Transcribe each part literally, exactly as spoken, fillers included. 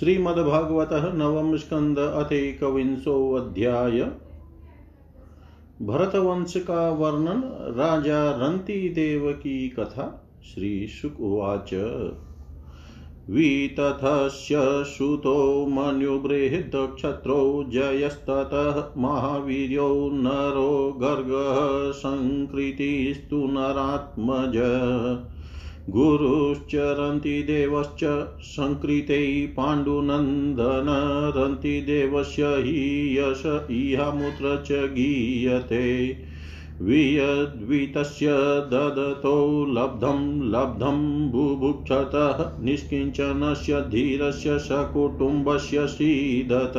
श्रीमद्भागवतः नवम स्कंद अथैकविंशो अध्याय। भरतवंश का वर्णन। राजा रंतिदेव की कथा। श्री शुक उवाच। वीतथस्य सुतो मनुबृहत् क्षत्रो जयस्ततः महावीर्यो नरो गर्गः संकृतिस्तु नरात्मज। गुरुश्च रंतिदेवश्च संकृते पाण्डुनन्दन। रंतिदेवस्य हि यश इहामुत्र च गीयते। वियद्वितस्य ददतो लब्धं लब्धं बुभुक्षतः। निष्किञ्चनस्य धीरस्य सकुटुम्बस्य सीदत।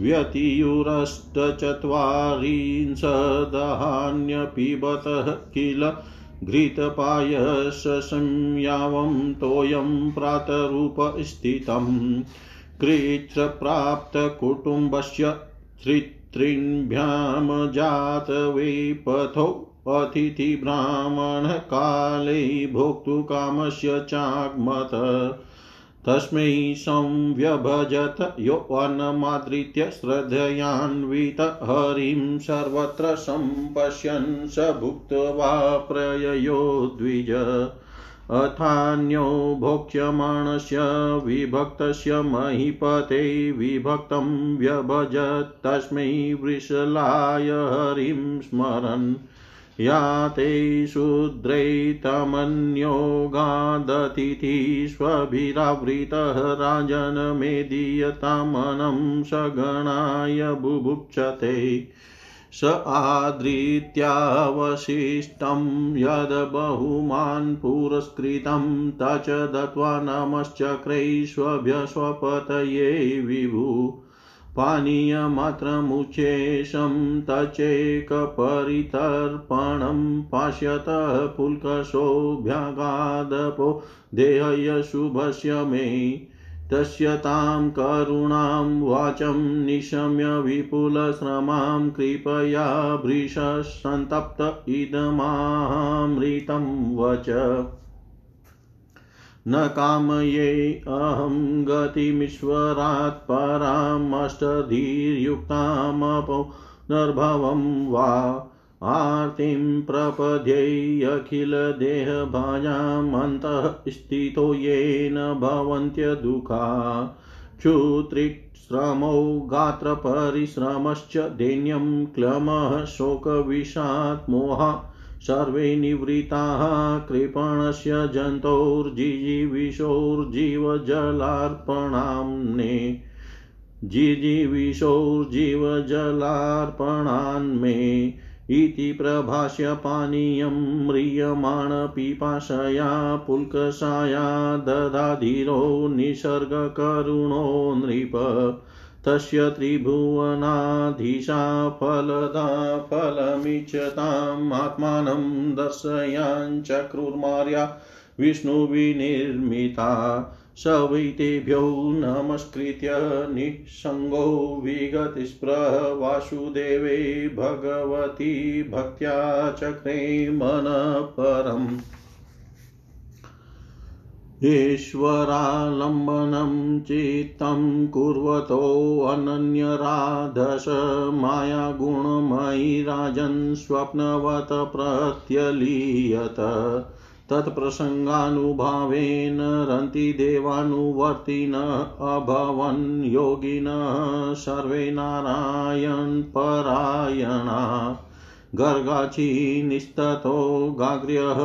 व्यतियुरष्टचत्वारिंशदहान्यपिबतः किल घृतपायस संयावं तोयं प्रातरूपस्थितं। कृच्छ्रप्राप्तकुटुम्बस्य त्रित्रिभ्यां जातवेपथो अतिथिब्राह्मणकाले भोक्तुकामस्य चाग्मत। तस्मै संव्यभजत यो अन्नमादृत्य श्रद्धयान्वित। हरिं सर्वत्र सम्पश्यन् स भुक्त्वा प्रययो द्विज। अथान्यो भोक्ष्यमाणस्य विभक्तस्य महीपते विभक्तं व्यभजत्। तस्मै वृषलाय हरिं स्मरन्। याते शूद्रैतमन्यो गादतिथि स्वभिरावृतः। राजन मेदीयतामनं सगणाय बुभुक्षते। स आदृत्यावशिष्टं यद् बहुमान् पुरस्कृतं तच दत्वा नमश्चक्रै स्वभ्यः स्वपतये विभुः। पानीयमात्रमुच्चेशं तचेकपरितर्पणं पाश्यतः पुल्कशोऽभ्यगादपो देहय शुभस्य मे। तस्य तां करुणां वाचं निशम्य विपुलश्रमां कृपया भृशसन्तप्त इदमामृतं वच। न कामये अहं गतिमीश्वरात् परामष्टधीर्युक्तामपुनर्भवं वा। आर्तिं प्रपद्ये अखिलदेहभाजामन्तः स्थितो येन भवन्त्यदुःखा। क्षुत्रिश्रमो गात्रपरिश्रमश्च दैन्यं क्लमः शोकविषात्मोहः सर्वे निवृताः। कृपणस्य जन्तोर्जिजीविषोर्जीवजलार्पणान्मे जिजीविषोर्जीवजलार्पणान्मे इति प्रभाष्य पानीयं म्रियमाण पिपाशया पुल्कसाया ददाधिरो निसर्गकरुणो नृप। तस्य त्रिभुवनाधीशा फलदा फलमिच्छताम् आत्मानं दर्शयाञ्चक्रुर्मार्या विष्णुविनिर्मिता। स वै तेभ्यो नमस्कृत्य निःसङ्गो विगतिस्पृह वासुदेवे भगवती भक्त्या चक्रे मनः परम्। ईश्वरालम्बनं चित्तं कुर्वतो अनन्यराधस। मायागुणमयी राजन् स्वप्नवत प्रत्यलीयत। तत्प्रसङ्गानुभावेन रन्तिदेवानुवर्तिनः अभवन् योगिनः सर्वे नारायणपरायणाः। गर्गाचीनिस्ततो गाग्र्यः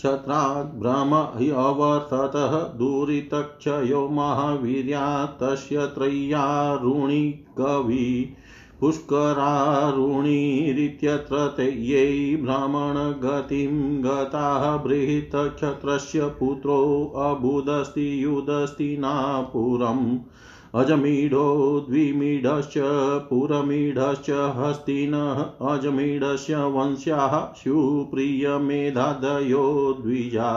क्षत्रात् भ्रमयवर्ततः। दुरितक्षयो महावीर्या तस्य त्रय्यारुणी कवि पुष्करारुणीरित्यत्र तयै भ्रमणगतिं गताः। बृहत्क्षत्रस्य पुत्रो अबुदस्ति युदस्ति नापुरम्। अजमीढो द्विमीढश्च पुरमीढश्च हस्तिनः। अजमीढस्य वंश्याः सुप्रियमेधादयो द्विजा।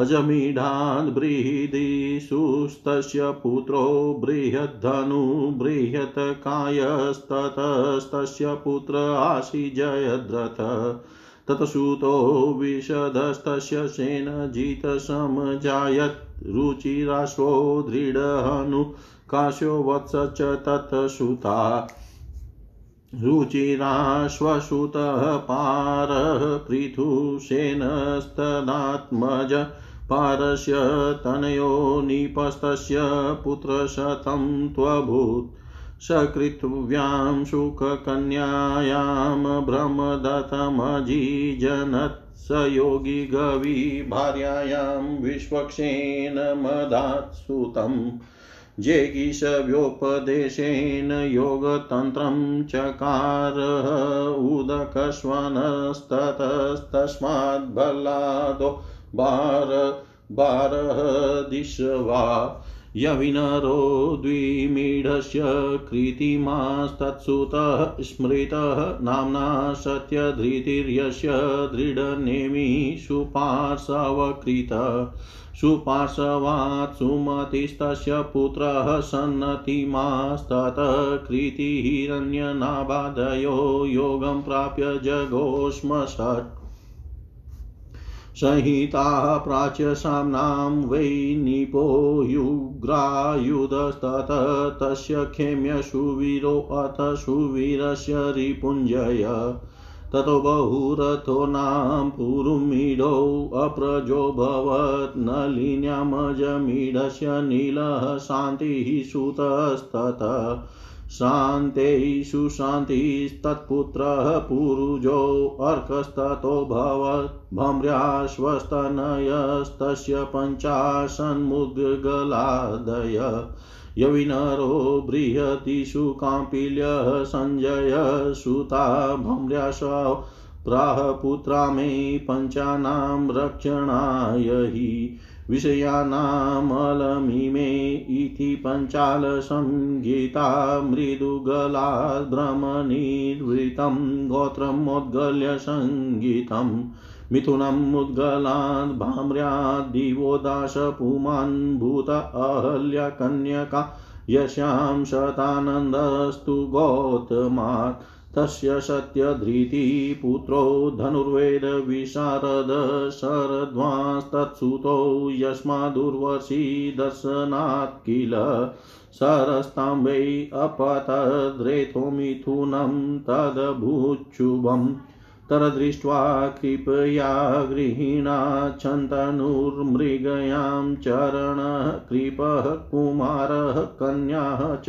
अजमीढान् बृहदीशुस्तस्य पुत्रो बृहद्धनु बृहत्कायस्ततस्तस्य पुत्र आसी जयद्रथः। ततः सुतो विशदस्तस्य सेनजितसमजायत् रुचिराश्वो दृढहनु काश्यो वत्स च तत् सुता रुचिराश्वसुतः पारः पृथुसेनस्तदात्मज पारस्य तनयो निपस्तस्य पुत्रशतं त्वभूत् सकृत्व्यां सुखकन्यायां ब्रह्मदत्तमजीजनत् स योगी गवी भार्यायां विश्वक्षेन मदात्सुतं जेगीषव्योपदेशेन योगतन्त्रं चकार उदकश्वानस्ततस्तस्माद्बलादो बार बारह दिशवा यविनरो द्विमीढस्य कृतिमास्तत्सुतः स्मृतः नाम्ना सत्यधृतिर्यस्य दृढनेमि सुपार्श्वकृतः सुपार्श्वात् सुमतिस्तस्य पुत्रः सन्नतिमास्ततः कृतिः हिरण्यनाभादयो योगं प्राप्य जगोश्मषट् संहिता प्राच्य साम्नां वै निपो युग्रायुधस्तत तस्य खेम्य सुवीरो अथ सुवीरस्य रिपुञ्जय ततो बहुरथो नाम पुरुमीढो अप्रजो भवत् नलिन्यामजमीढस्य नीलः शान्तिः सुतस्तत शान्तिः सुशान्तिस्तत्पुत्रः पुरुजो अर्कस्ततो भवत् भ्राम्याश्वस्तनयस्तस्य पञ्चाशन्मुद्गलादय यविनरो बृहति सुकाम्पिल्यः सञ्जय सुता भ्राम्याश्व प्राह पुत्रा मे पञ्चानां रक्षणाय हि विषयानामलमिमे इति पञ्चाल संगीता मृदुगलाद् ब्रह्मनिर्वृतं गोत्रमोद्गल्य संगीतं मिथुनम् उद्गलाद् भाम्र्याद् दिवोदाश पुमान् भूत अहल्या कन्यका यस्यां शतानन्दस्तु गौतमात् तस्य सत्यधृतिः पुत्रो धनुर्वेद विशारद शरद्वांस्तत्सुतो यस्मादुर्वशी दर्शनात् किल सरस्तां वै अपतद्रेतो मिथुनं तदभूच्छुभं तरदृष्ट्वा कृपया गृहीणा छन्तनुर्मृगयां चरणः कृपः कुमारः कन्याः च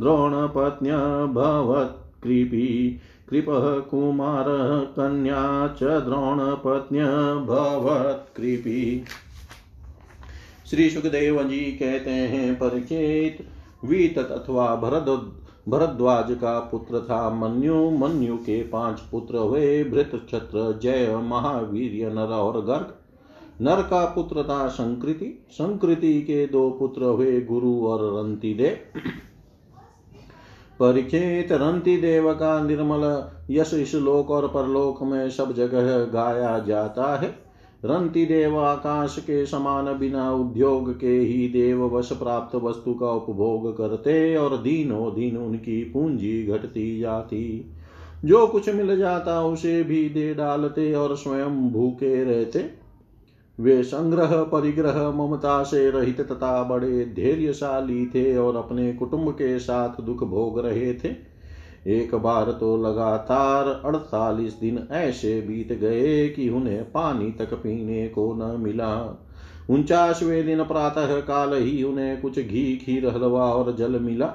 द्रोणपत्न्या भवत् कृपी कृपः कुमारः कन्या च द्रोणपत्न्या भवत् कृपी। श्री सुखदेव जी कहते हैं, परीक्षित वीतत अथवा भरद भरद्वाज का पुत्र था मन्यु। मन्यु के पांच पुत्र हुए भृतक्षत्र, जय, महावीर्य, नर और गर्ग। नर का पुत्र था संकृति। संकृति के दो पुत्र हुए गुरु और रंतिदेव। परीक्षित रंतिदेव का निर्मल यश इस लोक और परलोक में सब जगह गाया जाता है। रंतिदेव आकाश के समान बिना उद्योग के ही देववश प्राप्त वस्तु का उपभोग करते और दिनों दिन उनकी पूंजी घटती जाती। जो कुछ मिल जाता उसे भी दे डालते और स्वयं भूखे रहते। वे संग्रह परिग्रह ममता से रहित तथा बड़े धैर्यशाली थे और अपने कुटुंब के साथ दुख भोग रहे थे। एक बार तो लगातार अड़तालीस दिन ऐसे बीत गए कि उन्हें पानी तक पीने को न मिला। उनचासवें दिन प्रातः काल ही उन्हें कुछ घी, खीर, हलवा और जल मिला।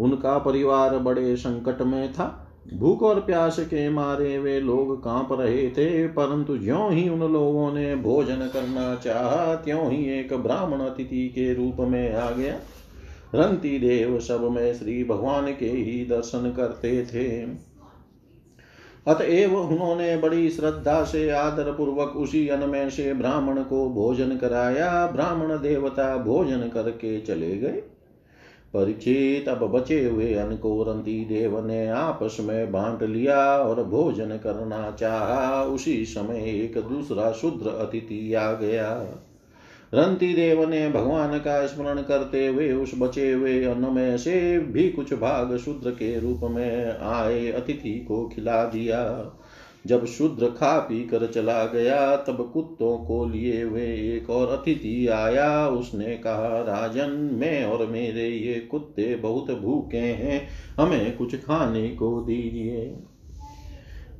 उनका परिवार बड़े संकट में था। भूख और प्यास के मारे वे लोग कांप रहे थे, परंतु ज्यों ही उन लोगों ने भोजन करना चाहा त्यों ही एक ब्राह्मण अतिथि के रूप में आ गया। रंतिदेव सब में श्री भगवान के ही दर्शन करते थे, अतएव उन्होंने बड़ी श्रद्धा से आदर पूर्वक उसी अनमय से ब्राह्मण को भोजन कराया। ब्राह्मण देवता भोजन करके चले गए। परीक्षित, अब बचे हुए अन्न को रंतिदेव ने आपस में बांट लिया और भोजन करना चाहा। उसी समय एक दूसरा शूद्र अतिथि आ गया। रंतिदेव ने भगवान का स्मरण करते हुए उस बचे हुए अन्न में से भी कुछ भाग शूद्र के रूप में आए अतिथि को खिला दिया। जब शूद्र खा पी कर चला गया तब कुत्तों को लिए वे एक और अतिथि आया। उसने कहा, राजन, मैं और मेरे ये कुत्ते बहुत भूखे हैं, हमें कुछ खाने को दीजिए।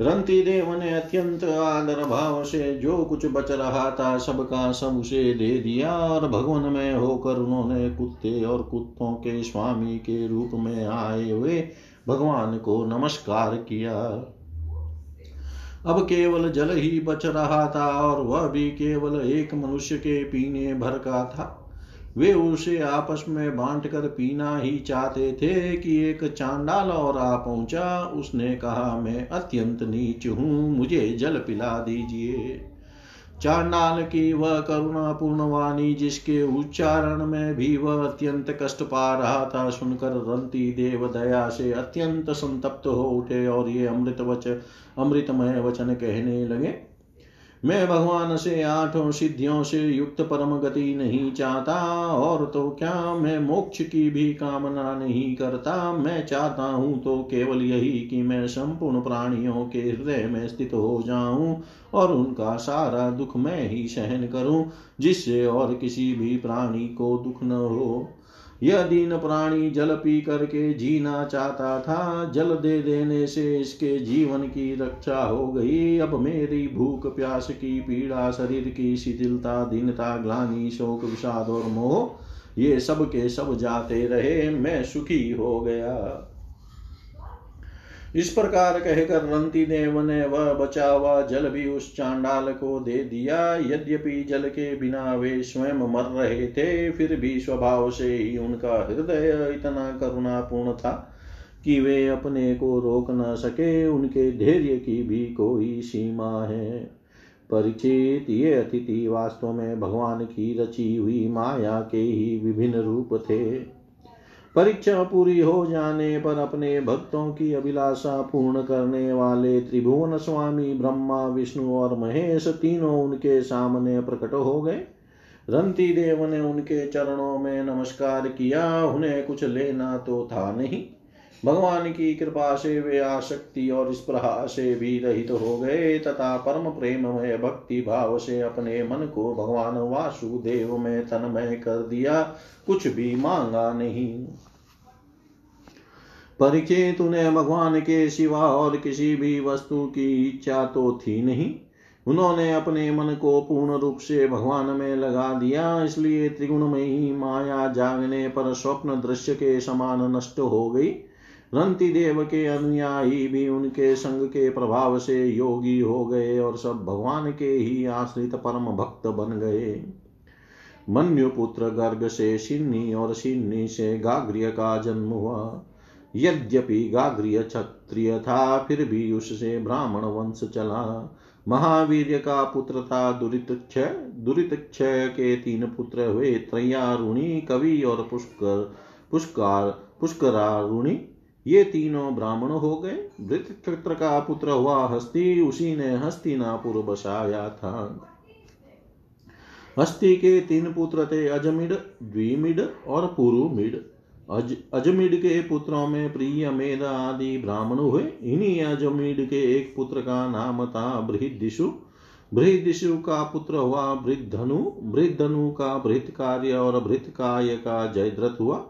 रंतिदेव ने अत्यंत आदर भाव से जो कुछ बच रहा था सबका सब उसे दे दिया और भगवन में होकर उन्होंने कुत्ते और कुत्तों के स्वामी के रूप में आए हुए भगवान को नमस्कार किया। अब केवल जल ही बच रहा था और वह भी केवल एक मनुष्य के पीने भर का था। वे उसे आपस में बांटकर पीना ही चाहते थे कि एक चांडाल और आ पहुंचा। उसने कहा, मैं अत्यंत नीच हूं, मुझे जल पिला दीजिए। चांडाल की वह करुणापूर्ण वाणी जिसके उच्चारण में भी वह अत्यंत कष्ट पा रहा था सुनकर रंती देव दया से अत्यंत संतप्त हो उठे और ये अमृत वचन अमृतमय वचन कहने लगे। मैं भगवान से आठों सिद्धियों से युक्त परम गति नहीं चाहता, और तो क्या मैं मोक्ष की भी कामना नहीं करता। मैं चाहता हूं तो केवल यही कि मैं संपूर्ण प्राणियों के हृदय में स्थित हो जाऊं और उनका सारा दुख मैं ही सहन करूं, जिससे और किसी भी प्राणी को दुख न हो। यह दीन प्राणी जल पी करके जीना चाहता था, जल दे देने से इसके जीवन की रक्षा हो गई। अब मेरी भूख प्यास की पीड़ा, शरीर की शिथिलता, दीनता, ग्लानि, शोक, विषाद और मोह ये सब के सब जाते रहे। मैं सुखी हो गया। इस प्रकार कहकर रंती देव ने वह बचा हुआ जल भी उस चांडाल को दे दिया। यद्यपि जल के बिना वे स्वयं मर रहे थे, फिर भी स्वभाव से ही उनका हृदय इतना करुणापूर्ण था कि वे अपने को रोक न सके। उनके धैर्य की भी कोई सीमा है। परिचित, ये अतिथि वास्तव में भगवान की रची हुई माया के ही विभिन्न रूप थे। परीक्षा पूरी हो जाने पर अपने भक्तों की अभिलाषा पूर्ण करने वाले त्रिभुवन स्वामी ब्रह्मा, विष्णु और महेश तीनों उनके सामने प्रकट हो गए। रंती देव ने उनके चरणों में नमस्कार किया। उन्हें कुछ लेना तो था नहीं, भगवान की कृपा से वे आसक्ति और स्पृहा से भी रहित हो गए तथा परम प्रेममय भक्ति भाव से अपने मन को भगवान वासुदेव में तन्मय कर दिया। कुछ भी मांगा नहीं। परीक्षित, उन्हें भगवान के सिवा और किसी भी वस्तु की इच्छा तो थी नहीं। उन्होंने अपने मन को पूर्ण रूप से भगवान में लगा दिया। इसलिए त्रिगुणमयी माया जागने पर स्वप्न दृश्य के समान नष्ट हो गई। रंति देव के अनुयायी भी उनके संग के प्रभाव से योगी हो गए और सब भगवान के ही आश्रित परम भक्त बन गए। मन्युपुत्र गर्ग से शिन्नी और शिन्नी से गाग्रिय का जन्म हुआ। यद्यपि गाग्रिय क्षत्रिय था, फिर भी उससे ब्राह्मण वंश चला। महावीर का पुत्र था दुरितक्षय। दुरितक्षय के तीन पुत्र हुए, त्रयारुणी, कवि और पुष्कर पुष्कार पुष्करारुणी। ये तीनों ब्राह्मण हो गए। वृत्रक्षत्र का पुत्र हुआ हस्ती। उसी ने हस्तिनापुर बसाया था। हस्ती के तीन पुत्र थे, अजमिड, द्विमिड और पुरुमिड। अज अजमिड के पुत्रों में प्रिय, मेध आदि ब्राह्मण हुए। इन्हीं अजमिड के एक पुत्र का नाम था बृहदिषु। बृहदिषु का पुत्र हुआ बृद्धनु। बृद्धनु का बृहत्कार्य और बृहत्कार्य का जयद्रथ हुआ।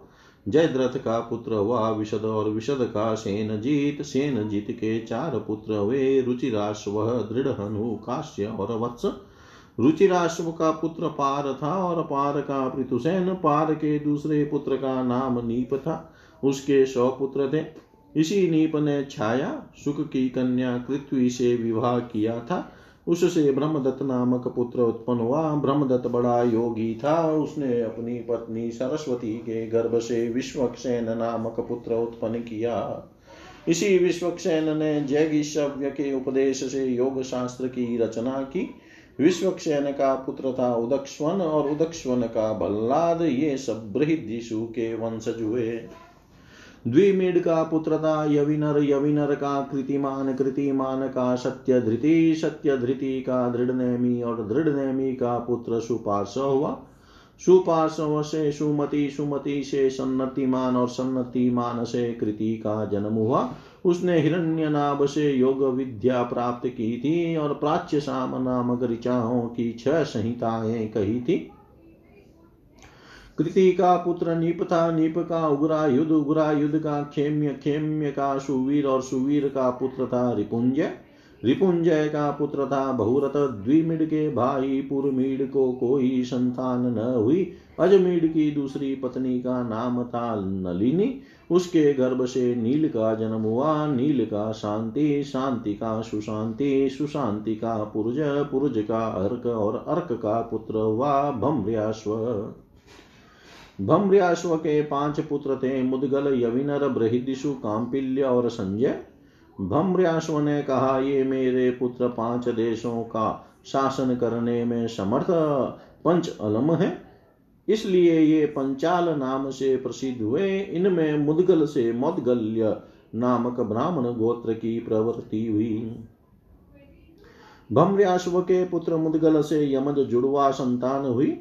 जयद्रथ का पुत्र हुआ विशद और विशद का सेनजीत। सेनजीत के चार पुत्र हुए, रुचिराश्व, दृढ़हनु, काश्य और वत्स। रुचिराश्व का पुत्र पार था और पार का पृथुसेन। पार के दूसरे पुत्र का नाम नीप था। उसके सौ पुत्र थे। इसी नीप ने छाया, शुक की कन्या कृत्वी से विवाह किया था। उससे ब्रह्मदत्त नामक पुत्र उत्पन्न हुआ। ब्रह्मदत्त बड़ा योगी था। उसने अपनी पत्नी सरस्वती के गर्भ से विश्वक्सेन नामक पुत्र उत्पन्न किया। इसी विश्वक्सेन ने जैगिशव्य के उपदेश से योग शास्त्र की रचना की। विश्वक्सेन का पुत्र था उदक्षवन और उदक्षवन का भल्लाद। ये सब बृहदिषु के वंशज हुए। द्विमीड का पुत्र था यविनर। यविनर का कृतिमान। कृतिमान का सत्यधृति। सत्यधृति का दृढ़नेमी और दृढ़नेमी का पुत्र सुपार्श्व हुआ। सुपार्श्व से सुमति। सुमति से सन्नतिमान और सन्नतिमान से कृति का जन्म हुआ। उसने हिरण्यनाभ से योग विद्या प्राप्त की थी और प्राच्य साम नामक ऋचाओं की छह संहिताएं कही थी। कृति का पुत्र नीप था, नीप का उग्रायुध, उग्रायुध का खेम्य, खेम्य का सुवीर और सुवीर का पुत्र था रिपुंजय, रिपुंजय का पुत्र था बहुरथ। द्विमीड के भाई पुरमीड को कोई संतान न हुई। अजमीड की दूसरी पत्नी का नाम था नलिनी, उसके गर्भ से नील का जन्म हुआ, नील का शांति, शांति का सुशांति, सुशांति का पुरज, पुरज का अर्क और अर्क का पुत्र हुआ भम्र्याश्व। भम्र्याश्व के पांच पुत्र थे मुदगल, यविनर, बृहदिषु, काम्पिल्य और संजय। भम्र्याश्व ने कहा, ये मेरे पुत्र पांच देशों का शासन करने में समर्थ पंच अलम है, इसलिए ये पंचाल नाम से प्रसिद्ध हुए। इनमें मुदगल से मौदगल्य नामक ब्राह्मण गोत्र की प्रवृत्ति हुई। भम्र्याश्व के पुत्र मुदगल से यमज जुड़वा संतान हुई।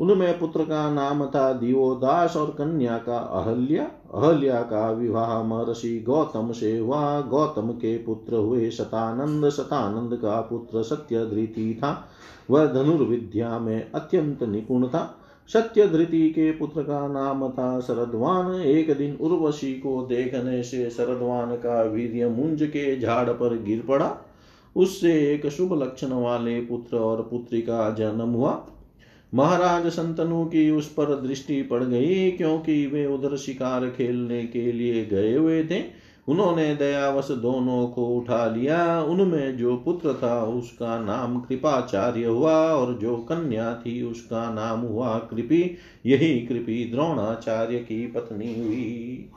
उनमें पुत्र का नाम था दियोदास और कन्या का अहल्या। अहल्या का विवाह महर्षि गौतम से हुआ। गौतम के पुत्र हुए शतानंद, शतानंद का पुत्र सत्यधृति था, वह धनुर्विद्या में अत्यंत निपुण था। सत्यधृति के पुत्र का नाम था शरद्वान। एक दिन उर्वशी को देखने से शरद्वान का वीर्य मुंज के झाड़ पर गिर पड़ा, उससे एक शुभ लक्षण वाले पुत्र और पुत्री का जन्म हुआ। महाराज संतनु की उस पर दृष्टि पड़ गई, क्योंकि वे उधर शिकार खेलने के लिए गए हुए थे। उन्होंने दयावश दोनों को उठा लिया। उनमें जो पुत्र था उसका नाम कृपाचार्य हुआ और जो कन्या थी उसका नाम हुआ कृपी। यही कृपी द्रोणाचार्य की पत्नी हुई।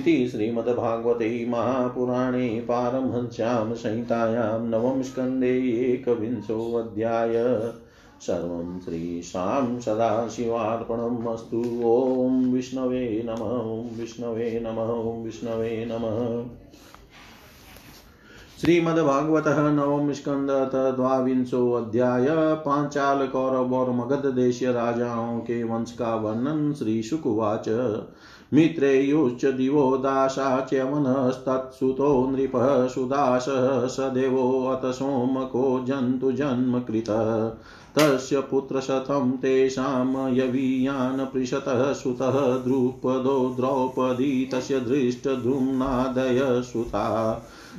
इति श्रीमद्भागवते महापुराणे पारमहंस्यां संहितायां नवम स्कन्धे एकविंशो अध्याय। सर्वं श्रीशां सदाशिवार्पणमस्तु। ओम विष्णवे नमः, ओम विष्णवे नमः, ओम विष्णवे नमः। श्रीमद्भागवतः नवम स्कंदत द्वाविंशो अध्याय। पांचाल, कौरव और मगध देशीय राजाओं के वंश का वर्णन। श्री शुकवाच मित्रेयुश्च दिवो दाशा च्यवनस्तत्सुतो नृपः सुदासः स देवो अत सोमको जन्तु जन्म कृतः तस्य पुत्रशतं तेषां यवीयान् पृषतः सुतः द्रुपदो द्रौपदी तस्य धृष्टद्युम्नादय सुता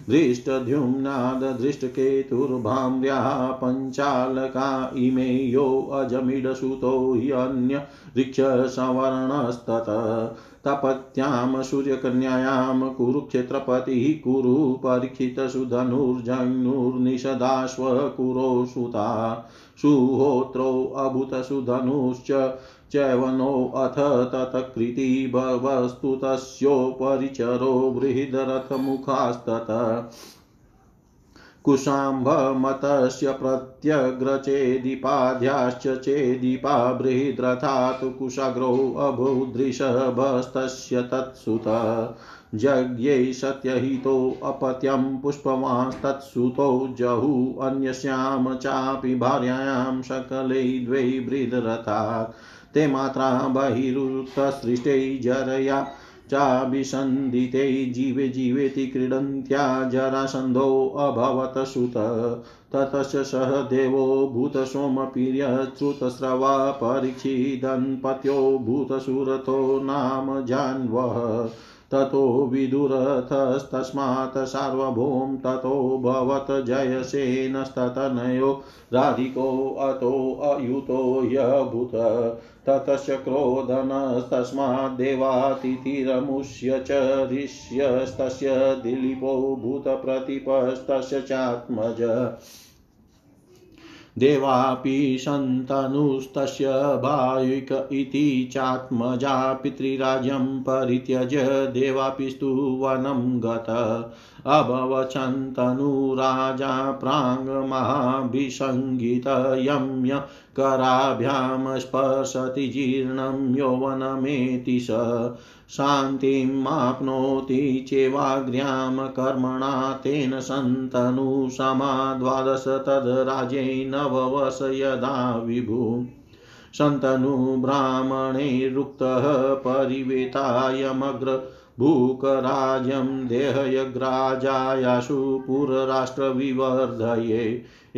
धृष्टद्युम्नाद धृष्टकेतुर्भाम्र्याः पञ्चालका इमे यो अजमिडसुतो ह्यन्य ऋक्षसवर्णस्ततः तपत्याम सूर्यकन्यायाम कुरुक्षेत्रपति कुरु परीक्षित सुधनुर्जनुर्निषदाश्व कुरो सुता सुहोत्रो अभूत सुधनुश्च चैवनो अथ ततकृति वस्तुतस्योपरिचरो बृहदरथ मुखास्तत कुशाम्भ मतस्य प्रत्यग्रचेदीपाध्याश्च चेदीपा बृहद्रथात् कुशाग्रो अभूदृषभस्तस्य तत्सुत यज्ञे सत्यहितो अपत्यं पुष्पमास्तत्सुतो जहु अन्यस्यां चापि भार्यायां सकले द्वे बृहद्रथात् ते मात्रा बहिरुतसृष्टे जरया चाभिसन्दिते जीवे जीवेति क्रीडन्त्या जरासन्धो अभवत सुत ततश्च सह देवो भूतसोमपीर्य श्रुतस्रवा परीक्षिदन् पत्यो भूतसुरथो नाम जान्वः ततो विदुरथस्तस्मात् सार्वभौम ततो भवत जयसेनस्ततनयो राधिको अतो अयुतो यभूत ततस्य क्रोधनस्तस्मात् देवातिथिरमुष्य च ऋष्यस्तस्य दिलीपो भूतप्रतिपस्तस्य चात्मज देवापि शन्तनुस्तस्य भाविक इति चात्मजा पितृराज्यं परित्यज्य देवापिस्तु वनं गतः अभवच्छन्तनुराजा प्राङ् महाभिसंगितयम्य कराभ्यां स्पर्शति जीर्णं यौवनमेति स शान्तिं माप्नोति चेवाग्र्यां कर्मणा तेन सन्तनु समाद्वादश तद् राज्ये नववस यदा विभु शन्तनु ब्राह्मणैरुक्तः परिवेतायमग्र भूकराजं देहयग्राजायाशु पुरराष्ट्रविवर्धये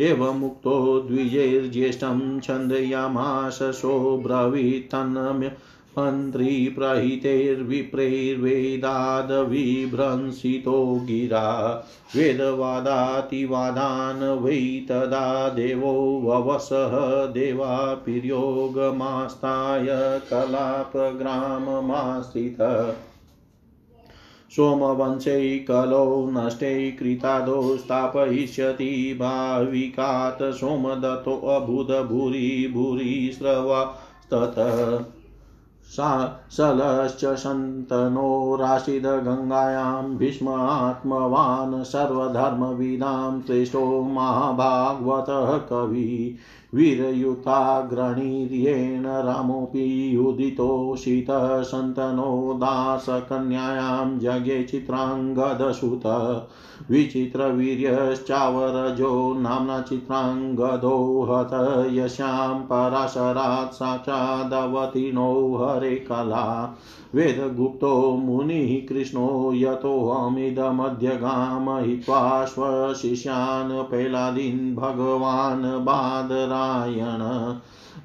एवमुक्तो द्विजैर्ज्येष्ठं छन्दयामास सोऽब्रवीत्तन्नम्य मन्त्री प्रहितैर्विप्रैर्वेदाद् विभ्रंसितो गिरा वेदवादातिवादान् वै तदा देवो ववसः देवापिर्योगमास्ताय कलापग्राममास्थितः सोमवंशे कलौ नष्टे कृतादो स्थापयिष्यति भाविकात् सोमदत्तो अभूद भूरि भूरि स्रवस्ततः सलश्च शन्तनो राशिद गंगायां भीष्मात्मवान् सर्वधर्मविदां श्रेष्ठो महाभागवतः कवि वीरयुताग्रणीर्येण रामोऽपि उदितोषितः शन्तनो दासकन्यायां जगे चित्राङ्गदसुतः विचित्रवीर्यश्चावरजो नाम्ना चित्राङ्गदो हतः यस्यां पराशरात् साक्षादवतीर्णो हरे कला वेदगुप्तो मुनिः कृष्णो यतोऽहमिदमध्यगां हित्वा स्वशिष्यान् पैलादीन् भगवान् बादरायण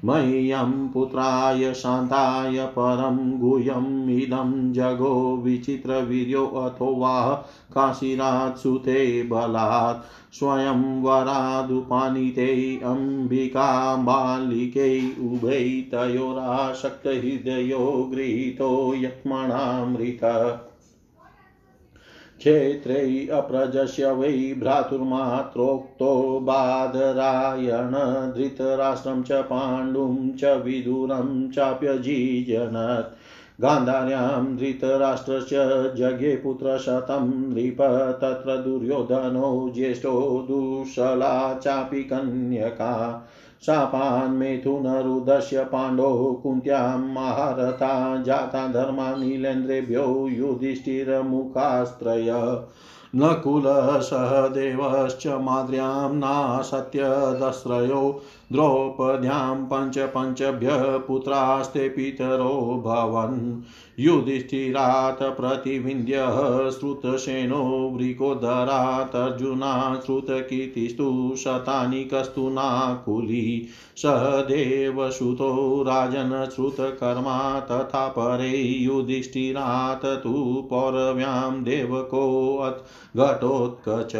मह्यं पुत्राय शान्ताय परं गुह्यम् इदं जगो विचित्रवीर्यो अथो वाह काशीरात् सुते बलात् स्वयं वरादुपानिते अंबिका बालिके उभे तयोरासक्तहृदयो गृहीतो यक्ष्मणामृतः क्षेत्रे अप्रजस्य वै भ्रातुर्मात्रोक्तो बादरायण धृतराष्ट्रं च पाण्डुं च विदुरं चाप्यजीजनत् गान्धार्यां धृतराष्ट्रस्य जगे पुत्रशतं नृप तत्र दुर्योधनो ज्येष्ठो दुःशला चापि कन्यका शापान् मेथुनरुदस्य पाण्डो कुन्त्यां महारथा जाता धर्मानिलेन्द्रेभ्यो युधिष्ठिरमुखास्त्रय नकुलः सहदेवश्च माद्र्यां नासत्यदस्रयो द्रौपद्यां पञ्च पञ्चभ्यः पुत्रास्ते पितरो भवन् युधिष्ठिरात् प्रतिविन्द्यः श्रुतसेनो वृकोदरात् अर्जुनात् श्रुतकीर्तिस्तु शतानि कस्तु नाकुली सहदेवसुतो राजन् श्रुतकर्मा तथा परे युधिष्ठिरात् तु पौरव्यां देवकोऽथ घटोत्कच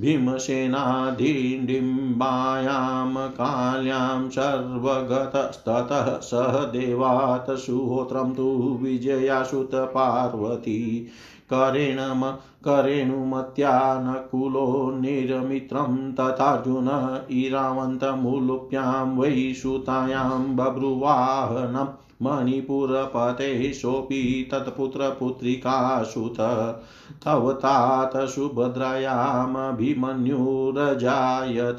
भीमसेनाधिडिम्बायां काल्यां सर्वगतस्ततः सहदेवात् सुहोत्रं तु विजयासुत पार्वती करेणम करेणुमत्या नकुलो निरमित्रं तथार्जुन ईरावन्तमुलुप्यां वै सुतायां बभ्रुवाहनं मणिपुरपते सोऽपि तत्पुत्रपुत्रिका सुत तव तात सुभद्रायामभिमन्युरजायत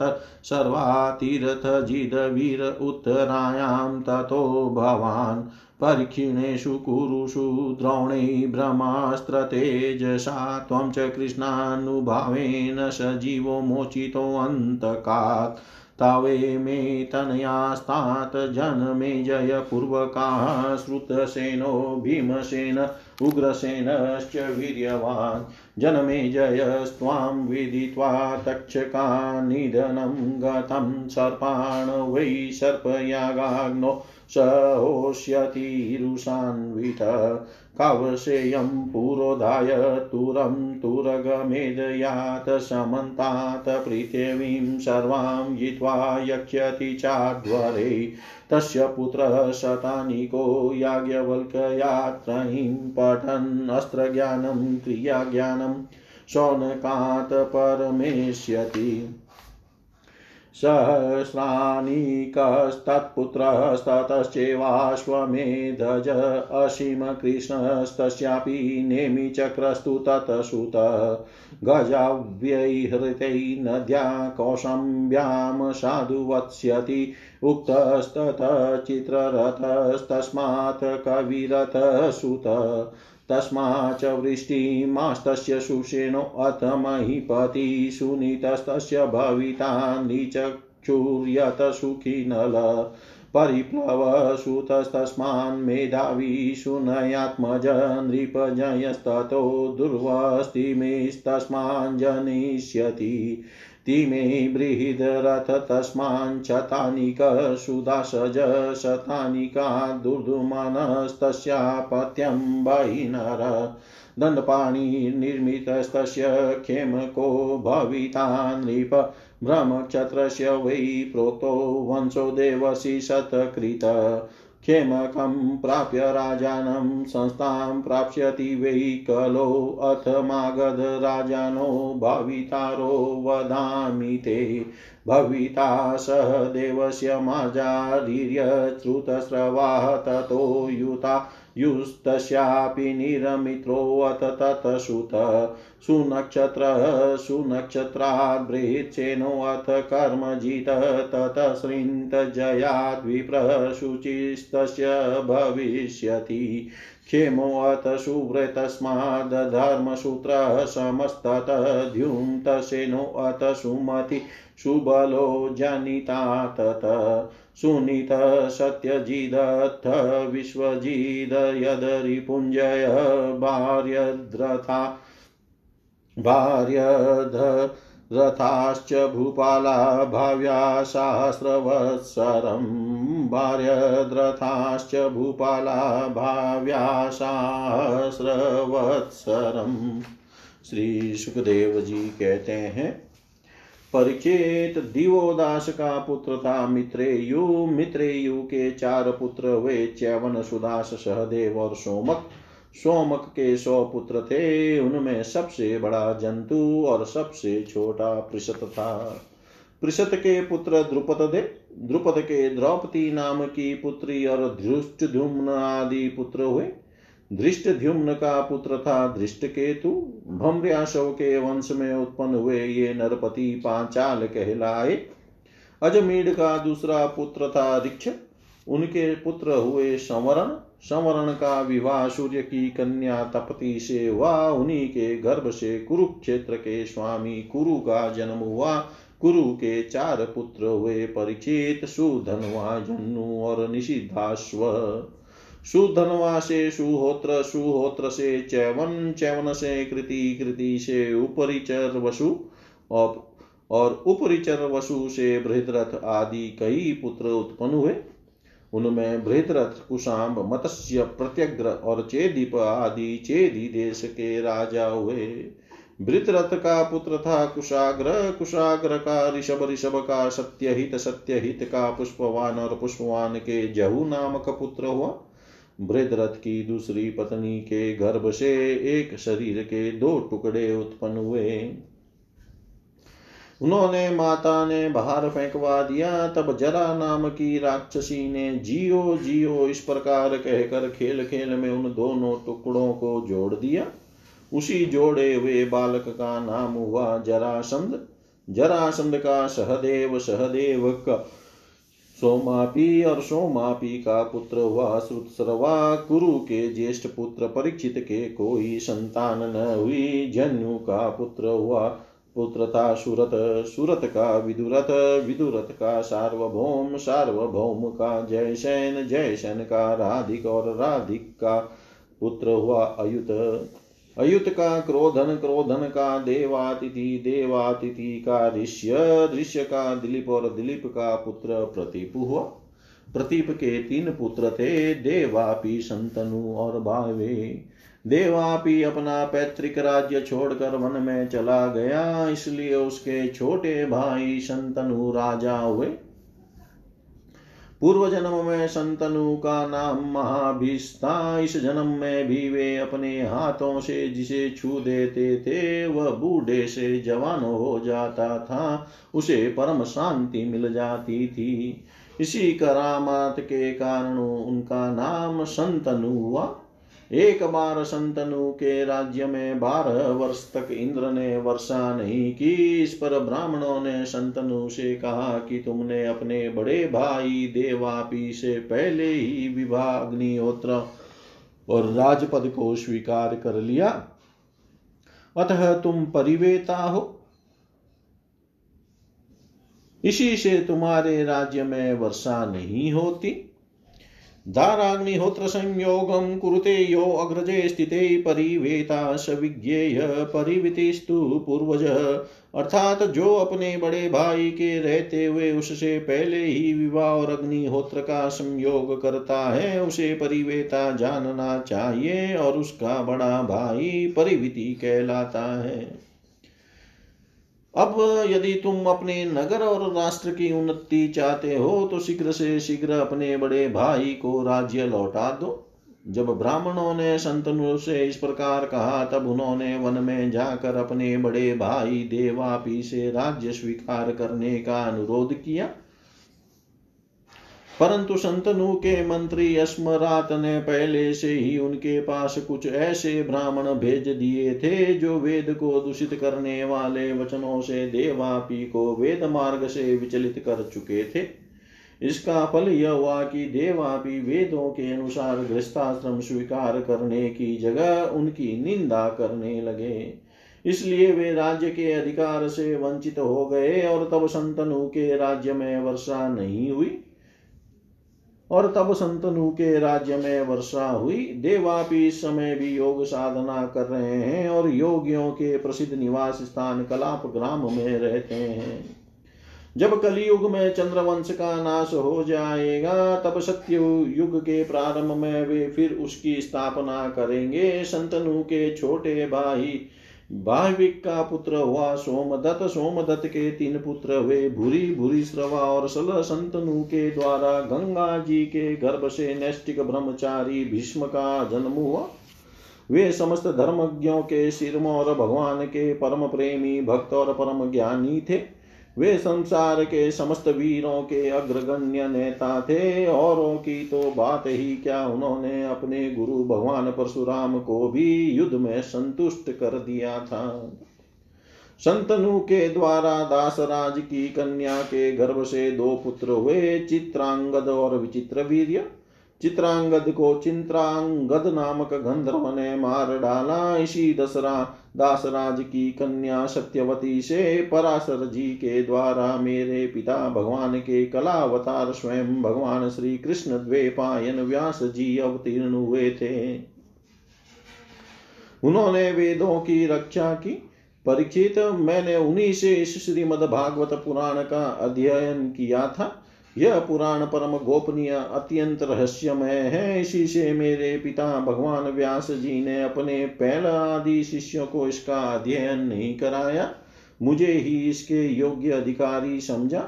सर्वातीर्थजिदवीर उत्तरायां ततो भवान् परीक्षिणेषु कुरुषु द्रोणे ब्रह्मास्त्रतेजसा त्वं च कृष्णानुभावेन सजीवो मोचितोऽन्तकात् तवे मे तनयास्तात् जनमे जयपूर्वकाः श्रुतसेनो भीमसेन उग्रसेनश्च वीर्यवान् जनमे जयस्त्वां विदित्वा तक्षका निधनं गतं सर्पान् वै सर्पयागाग्नो सहोष्यतिरुषान्वितः कवशेयं पुरोधाय तुरं तुरगमेदयात् समन्तात् पृथिवीं सर्वां जित्वा यक्षति चाध्वरे तस्य पुत्रः शतानिको याज्ञवल्क्यात्रयीं पठन् अस्त्रज्ञानं क्रियाज्ञानं शौनकात् परमेष्यति सहस्रानीकस्तत्पुत्रस्ततश्चेवाश्वमेधज असीमकृष्णस्तस्यापि नेमि चक्रस्तु ततसुतः गजाव्यैहृतै नद्या कौशम्ब्यां साधुवत्स्यति उक्तस्ततः चित्ररथस्तस्मात् कविरथः सुतः तस्माच्च वृष्टिमास्तस्य सुषेणो अथ महीपति सुनीतस्तस्य भविता निचक्षुर्यत सुखी नल परिप्लवसुतस्तस्मान् मेधावी शून्यात्मज नृपजयस्ततो दुर्वास्तिमेस्तस्मान् जनिष्यति तिमे बृहद्रथ तस्मान् शतानिक सुदासज शतानिका दुर्दुमनस्तस्यापत्यं बहिनर दण्डपाणि निर्मितस्तस्य खेमको भविता नृप ब्रह्मक्षत्रस्य वै प्रोक्तो वंशो देवसी शतकृत खेमकं प्राप्य राजानं संस्थां प्राप्स्यति वै कलो अथ मागध राजानो भवितारो वदामि ते भविता सह देवस्य माजारीर्य श्रुतस्रवाः ततो युता युस्तस्यापि निरमित्रोऽथ ततसुत सुनक्षत्रः सुनक्षत्राद् बृहच्छेनोऽथ कर्मजित तत सृन्तजयाद् विप्रः शुचिस्तस्य भविष्यति क्षेमोऽथ सुव्रतस्माद् धर्मसूत्रः समस्ततः द्युम्तसेनोऽथ सुमति सुबलो जनिता ततः सुनीत सत्यजिदत्थ विश्वजिद यदरिपुञ्जय भार्यद्रथा भार्यद्रथाश्च भूपाला भाव्या सहस्रवत्सरं भार्यद्रथाश्च भूपाला भाव्या सहस्रवत्सरं। श्री सुखदेव जी कहते हैं, परिचित दिवोदास का पुत्र था मित्रेयु। मित्रेयु के चार पुत्र वे च्यवन, सुदास, सहदेव और सोमक। सोमक के सौ पुत्र थे, उनमें सबसे बड़ा जंतु और सबसे छोटा पृषत था। पृषत के पुत्र द्रुपद दे द्रुपद के द्रौपदी नाम की पुत्री और धृष्टद्युम्न आदि पुत्र हुए। धृष्टद्युम्न का पुत्र था धृष्टकेतु। भम्र्याशव के वंश में उत्पन्न हुए ये नरपति पांचाल कहलाए। अजमीड का दूसरा पुत्र था ऋक्ष। उनके पुत्र हुए समरण। समरण का विवाह सूर्य की कन्या तपति से हुआ। उन्हीं के गर्भ से कुरुक्षेत्र के स्वामी कुरु का जन्म हुआ। कुरु के चार पुत्र हुए परीक्षित, सुधनवा, जन्नु और निषिद्धाश्व। सुधनवा से सुहोत्र, सुहोत्र से चैवन, चैवन से कृति, कृति से उपरिचर वसु और और उपरिचर वसु से बृहद्रथ आदि कई पुत्र उत्पन्न हुए। उनमें बृहद्रथ कुशाम्ब, मत्स्य, प्रत्यग्र और चेदीप आदि चेदी देश के राजा हुए। बृहद्रथ का पुत्र था कुशाग्र। कुशाग्र का ऋषभ, ऋषभ का सत्यहित, सत्यहित का पुष्पवान और पुष्पवान के जहू नामक पुत्र हुआ। बृहद्रथ की दूसरी पत्नी के गर्भ से एक शरीर के दो टुकड़े उत्पन्न हुए। उन्होंने माता ने बाहर फेंकवा दिया। तब जरा नाम की राक्षसी ने जियो जियो इस प्रकार कहकर खेल खेल में उन दोनों टुकड़ों को जोड़ दिया। उसी जोड़े हुए बालक का नाम हुआ जरासंध। जरासंध का सहदेव, सहदेव का सोमापी और सोमापी का पुत्र हुआ श्रुतस्रवा। कुरु के ज्येष्ठ पुत्र परीक्षित के कोई संतान न हुई। जन्यु का पुत्र हुआ पुत्र था सुरत। सुरत का विदुरथ, विदुरथ का सार्वभौम, सार्वभौम का जयसेन, जयसेन का राधिक और राधिक का पुत्र हुआ अयुत। अयुत का क्रोधन, क्रोधन का देवातिथि, देवातिथि का ऋष्य, ऋष्य का दिलीप और दिलीप का पुत्र प्रतीप हुआ। प्रतीप के तीन पुत्र थे, देवापि, शंतनु और भावे। देवापि अपना पैतृक राज्य छोड़कर वन में चला गया, इसलिए उसके छोटे भाई शंतनु राजा हुए। पूर्व जन्म में शंतनु का नाम महाभीष था। इस जन्म में भी वे अपने हाथों से जिसे छू देते थे वह बूढ़े से जवान हो जाता था, उसे परम शांति मिल जाती थी। इसी करामात के कारण उनका नाम शंतनु हुआ। एक बार शंतनु के राज्य में बारह वर्ष तक इंद्र ने वर्षा नहीं की। इस पर ब्राह्मणों ने शंतनु से कहा कि तुमने अपने बड़े भाई देवापी से पहले ही विवाह, अग्निहोत्र और राजपद को स्वीकार कर लिया, अतः तुम परिवेता हो। इसी से तुम्हारे राज्य में वर्षा नहीं होती। धाराग्निहोत्र संयोगम कुरुते यो अग्रजे स्थिते परिवेता सविज्ञेय परिवितिस्तु पूर्वजः। अर्थात जो अपने बड़े भाई के रहते हुए उससे पहले ही विवाह और अग्निहोत्र का संयोग करता है उसे परिवेता जानना चाहिए और उसका बड़ा भाई परिविति कहलाता है। अब यदि तुम अपने नगर और राष्ट्र की उन्नति चाहते हो तो शीघ्र से शीघ्र अपने बड़े भाई को राज्य लौटा दो। जब ब्राह्मणों ने शंतनु से इस प्रकार कहा तब उन्होंने वन में जाकर अपने बड़े भाई देवापी से राज्य स्वीकार करने का अनुरोध किया, परंतु शंतनु के मंत्री अस्मरात ने पहले से ही उनके पास कुछ ऐसे ब्राह्मण भेज दिए थे जो वेद को दूषित करने वाले वचनों से देवापी को वेद मार्ग से विचलित कर चुके थे। इसका फल यह हुआ कि देवापी वेदों के अनुसार गृहस्थाश्रम स्वीकार करने की जगह उनकी निंदा करने लगे, इसलिए वे राज्य के अधिकार से वंचित हो गए और तब शंतनु के राज्य में वर्षा नहीं हुई और तब शंतनु के राज्य में वर्षा हुई। देवापी इस समय भी योग साधना कर रहे हैं और योगियों के प्रसिद्ध निवास स्थान कलाप ग्राम में रहते हैं। जब कलियुग में चंद्रवंश का नाश हो जाएगा तब सत्ययुग के प्रारंभ में वे फिर उसकी स्थापना करेंगे। शंतनु के छोटे भाई भाविक का पुत्र हुआ सोमदत्त। सोमदत्त के तीन पुत्र हुए भूरी, भूरिश्रवा और सल। शंतनु के द्वारा गंगा जी के गर्भ से नैष्टिक ब्रह्मचारी भीष्म का जन्म हुआ। वे समस्त धर्मज्ञों के शिरोमणि भगवान के परम प्रेमी भक्त और परम ज्ञानी थे। वे संसार के समस्त वीरों के अग्रगण्य नेता थे। औरों की तो बात ही क्या, उन्होंने अपने गुरु भगवान परशुराम को भी युद्ध में संतुष्ट कर दिया था। शंतनु के द्वारा दासराज की कन्या के गर्भ से दो पुत्र हुए, चित्रांगद और विचित्रवीर्य। चित्रांगद को चित्रांगद नामक गंधर्व ने मार डाला। इसी दसरा दासराज की कन्या सत्यवती से पराशर जी के द्वारा मेरे पिता भगवान के कलावतार स्वयं भगवान श्री कृष्ण द्वैपायन व्यास जी अवतीर्ण हुए थे। उन्होंने वेदों की रक्षा की। परीक्षित, मैंने उन्हीं से इस श्रीमद् भागवत पुराण का अध्ययन किया था। यह पुराण परम गोपनीय अत्यंत रहस्यमय है। इसी से मेरे पिता भगवान व्यास जी ने अपने पहला आदि शिष्यों को इसका अध्ययन नहीं कराया, मुझे ही इसके योग्य अधिकारी समझा।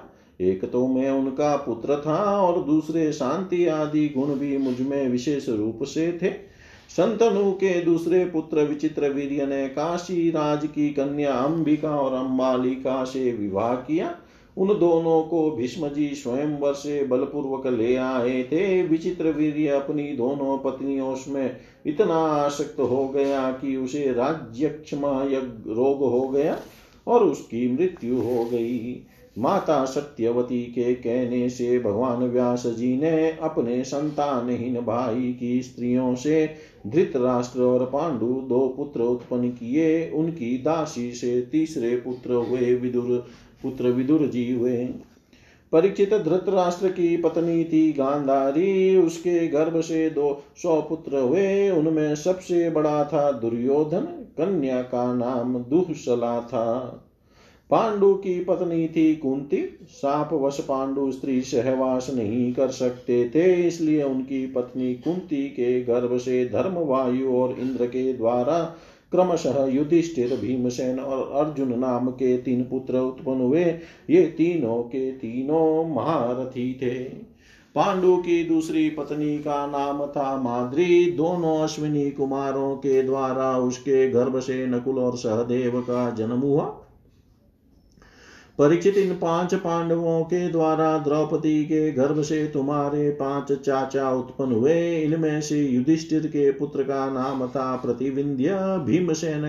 एक तो मैं उनका पुत्र था और दूसरे शांति आदि गुण भी मुझ में विशेष रूप से थे। शंतनु के दूसरे पुत्र विचित्रवीर्य ने काशी राज की कन्या अंबिका और अम्बालिका से विवाह किया। उन दोनों को भीष्म जी स्वयंवर से बलपूर्वक ले आए थे। विचित्रवीर्य अपनी दोनों पत्नियों में इतना आसक्त हो गया कि उसे राज्यक्षमा रोग हो गया और उसकी मृत्यु हो गई। माता सत्यवती के कहने से भगवान व्यास जी ने अपने संतानहीन भाई की स्त्रियों से धृतराष्ट्र और पांडु दो पुत्र उत्पन्न किए। उनकी दासी से तीसरे पुत्र हुए विदुर पुत्र विदुर जी हुए। परीक्षित, धृतराष्ट्र की पत्नी थी गांधारी। उसके गर्भ से दो सौ पुत्र हुए। उनमें सबसे बड़ा था दुर्योधन, कन्या का नाम दुःशला था। पांडु की पत्नी थी कुंती। शापवश पांडु स्त्री सहवास नहीं कर सकते थे, इसलिए उनकी पत्नी कुंती के गर्भ से धर्मवायु और इंद्र के द्वारा क्रमशः युधिष्ठिर, भीमसेन और अर्जुन नाम के तीन पुत्र उत्पन्न हुए। ये तीनों के तीनों महारथी थे। पांडु की दूसरी पत्नी का नाम था माद्री। दोनों अश्विनी कुमारों के द्वारा उसके गर्भ से नकुल और सहदेव का जन्म हुआ। परीक्षित, इन पांच पांडवों के द्वारा द्रौपदी के गर्भ से तुम्हारे पांच चाचा उत्पन्न हुए। इनमें से युधिष्ठिर के पुत्र का नाम था प्रतिविंध्य, भीमसेन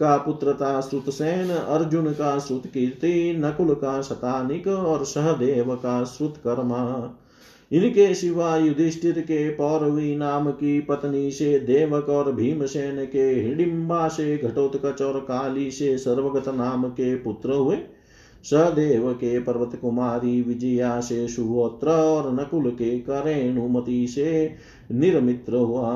का पुत्र था श्रुतसेन, अर्जुन का श्रुतकीर्ति, नकुल का शतानिक और सहदेव का श्रुतकर्मा। इनके सिवा युधिष्ठिर के पौरवी नाम की पत्नी से देवक और भीमसेन के हिडिम्बा से घटोत्कच और काली से सर्वगत नाम के पुत्र हुए। सदेव के पर्वत कुमारी विजया से सुहोत्र और नकुल के करेणुमति से निर्मित्र हुआ।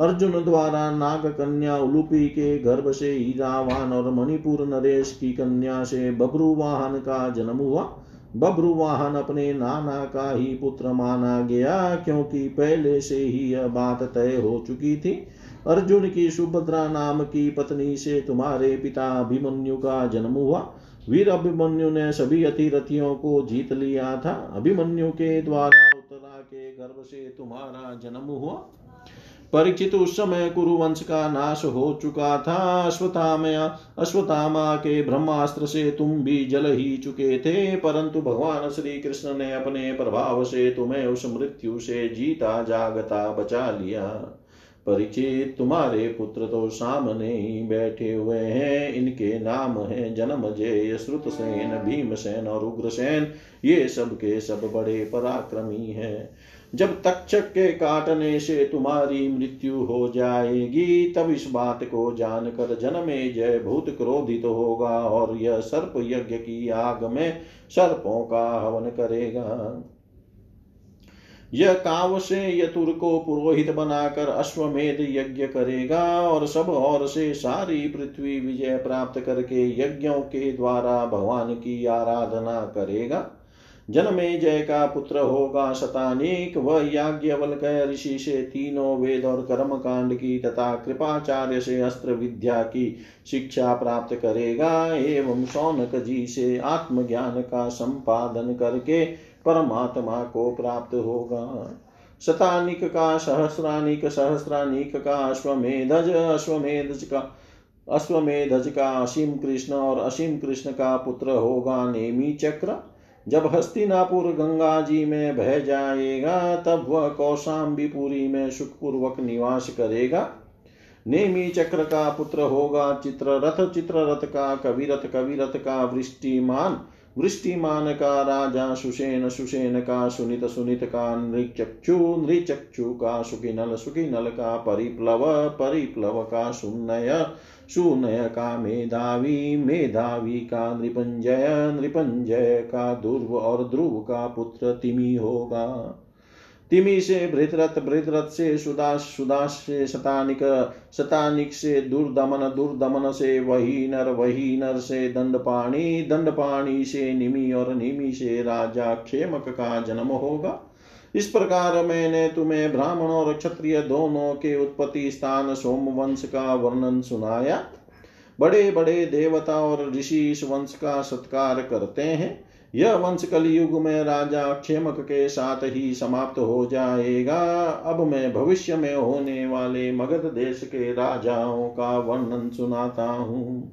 अर्जुन द्वारा नाग कन्या उलूपी के गर्भ से ईरावान और मणिपुर नरेश की कन्या से बब्रुवाहन का जन्म हुआ। बब्रुवाहन अपने नाना का ही पुत्र माना गया क्योंकि पहले से ही यह बात तय हो चुकी थी। अर्जुन की सुभद्रा नाम की पत्नी से तुम्हारे पिता अभिमन्यु का जन्म हुआ। वीर अभिमन्यु ने सभी अतिरथियों को जीत लिया था। अभिमन्यु के द्वारा उत्तरा के गर्भ से तुम्हारा जन्म हुआ। परीक्षित, उस समय कुरुवंश का नाश हो चुका था। अश्वत्थामा अश्वत्थामा के ब्रह्मास्त्र से तुम भी जल ही चुके थे, परंतु भगवान श्री कृष्ण ने अपने प्रभाव से तुम्हें उस मृत्यु से जीता जागता बचा लिया। परीक्षित, तुम्हारे पुत्र तो सामने ही बैठे हुए हैं। इनके नाम हैं जनमजय, श्रुतसेन, भीमसेन और उग्रसेन। ये सब के सब बड़े पराक्रमी हैं। जब तक्षक के काटने से तुम्हारी मृत्यु हो जाएगी तब इस बात को जानकर जनमेजय बहुत क्रोधित होगा और यह सर्प यज्ञ की आग में सर्पों का हवन करेगा। यह काव से यतुर को पुरोहित बनाकर अश्वमेध यज्ञ करेगा और सब ओर से सारी पृथ्वी विजय प्राप्त करके यज्ञों के द्वारा भगवान की आराधना करेगा। जनमेजय का पुत्र होगा शतानीक। वह याज्ञवल्क्य ऋषि से तीनों वेद और कर्मकांड की तथा कृपाचार्य से अस्त्र विद्या की शिक्षा प्राप्त करेगा एवं शौनक जी से आत्मज्ञान का संपादन करके परमात्मा को प्राप्त होगा। शतानीक का सहस्रानीक, सहस्रानीक का अश्वमेधज, अश्वमेधज का अश्वमेधज का असीम कृष्ण और असीम कृष्ण का पुत्र होगा नेमी चक्र। जब हस्तिनापुर गंगा जी में बह जाएगा तब वह कौशाम्बीपुरी में सुखपूर्वक निवास करेगा। नेमी चक्र का पुत्र होगा चित्ररथ, चित्ररथ का कविरथ, कविरथ का वृष्टिमान, वृष्टिमान का राजा सुसेन, सुसेन का सुनित, सुनित का नृचक्षु, नृचक्षु का सुखिनल, सुखिनल का परिप्लव, परिप्लव का सुनय, सुनय का मेधावी, मेधावी का नृपंजय, नृपंजय का ध्रुव और ध्रुव का पुत्र तिमी होगा। तिमी से भृतरथ, भृतरथ से सुदास, सुदास से शतानिक, शतानिक से दुर्दमन, दुर्दमन से वही नर, वही नर से दंडपाणी, दंडपाणी से निमि और निमि से राजा क्षेमक का जन्म होगा। इस प्रकार मैंने तुम्हें ब्राह्मण और क्षत्रिय दोनों के उत्पत्ति स्थान सोमवंश का वर्णन सुनाया। बड़े बड़े देवता और ऋषि इस वंश का सत्कार करते हैं। यह वंश कलियुग में राजा क्षेमक के साथ ही समाप्त हो जाएगा। अब मैं भविष्य में होने वाले मगध देश के राजाओं का वर्णन सुनाता हूँ।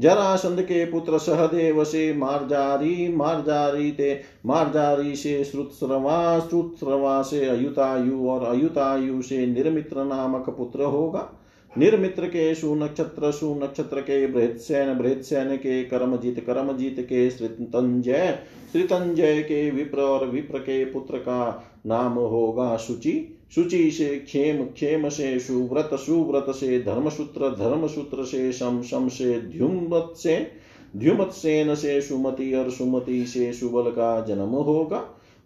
जरासंध के पुत्र सहदेव से मार्जारी, मार्जारी ते मार्जारी से श्रुतस्रवा, श्रुतस्रवा से अयुतायु और अयुतायु से निर्मित्र नामक पुत्र होगा। निर्मित्र के सुनक्षत्र, सुनक्षत्र के बृहत्सेन, बृहत्सेन के कर्मजीत, कर्मजीत के श्रीतंजय, श्रीतंजय के विप्र और विप्र के पुत्र का नाम होगा शुचि, शुचि से क्षेम, क्षेम से सुव्रत, सुव्रत से धर्मसूत्र, धर्मसूत्र से शम, शम से द्युमत से द्युमतसेन से सुमति और सुमति से सुबल का जन्म होगा।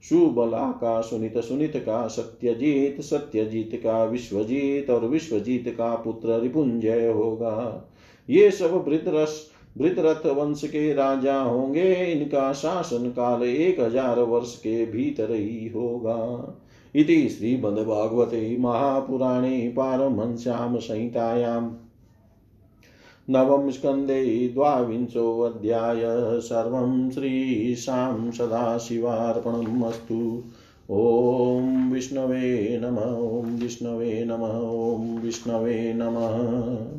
शुबला का सुनित, सुनित का सत्यजीत, सत्यजीत का विश्वजीत और विश्वजीत का पुत्र रिपुंजय होगा। ये सब वृत्रस वृत्रथ वंश के राजा होंगे। इनका शासन काल एक हजार वर्ष के भीतर ही होगा। इति श्री मद्भागवते महापुराणे पारमहंस्याम संहितायां नवम स्कंदे द्वाविंशो अध्याय सर्वं श्री शाम सदाशिवार्पणमस्तु। ओम विष्णवे नमः, ओम विष्णवे नमः, ओम विष्णवे नमः।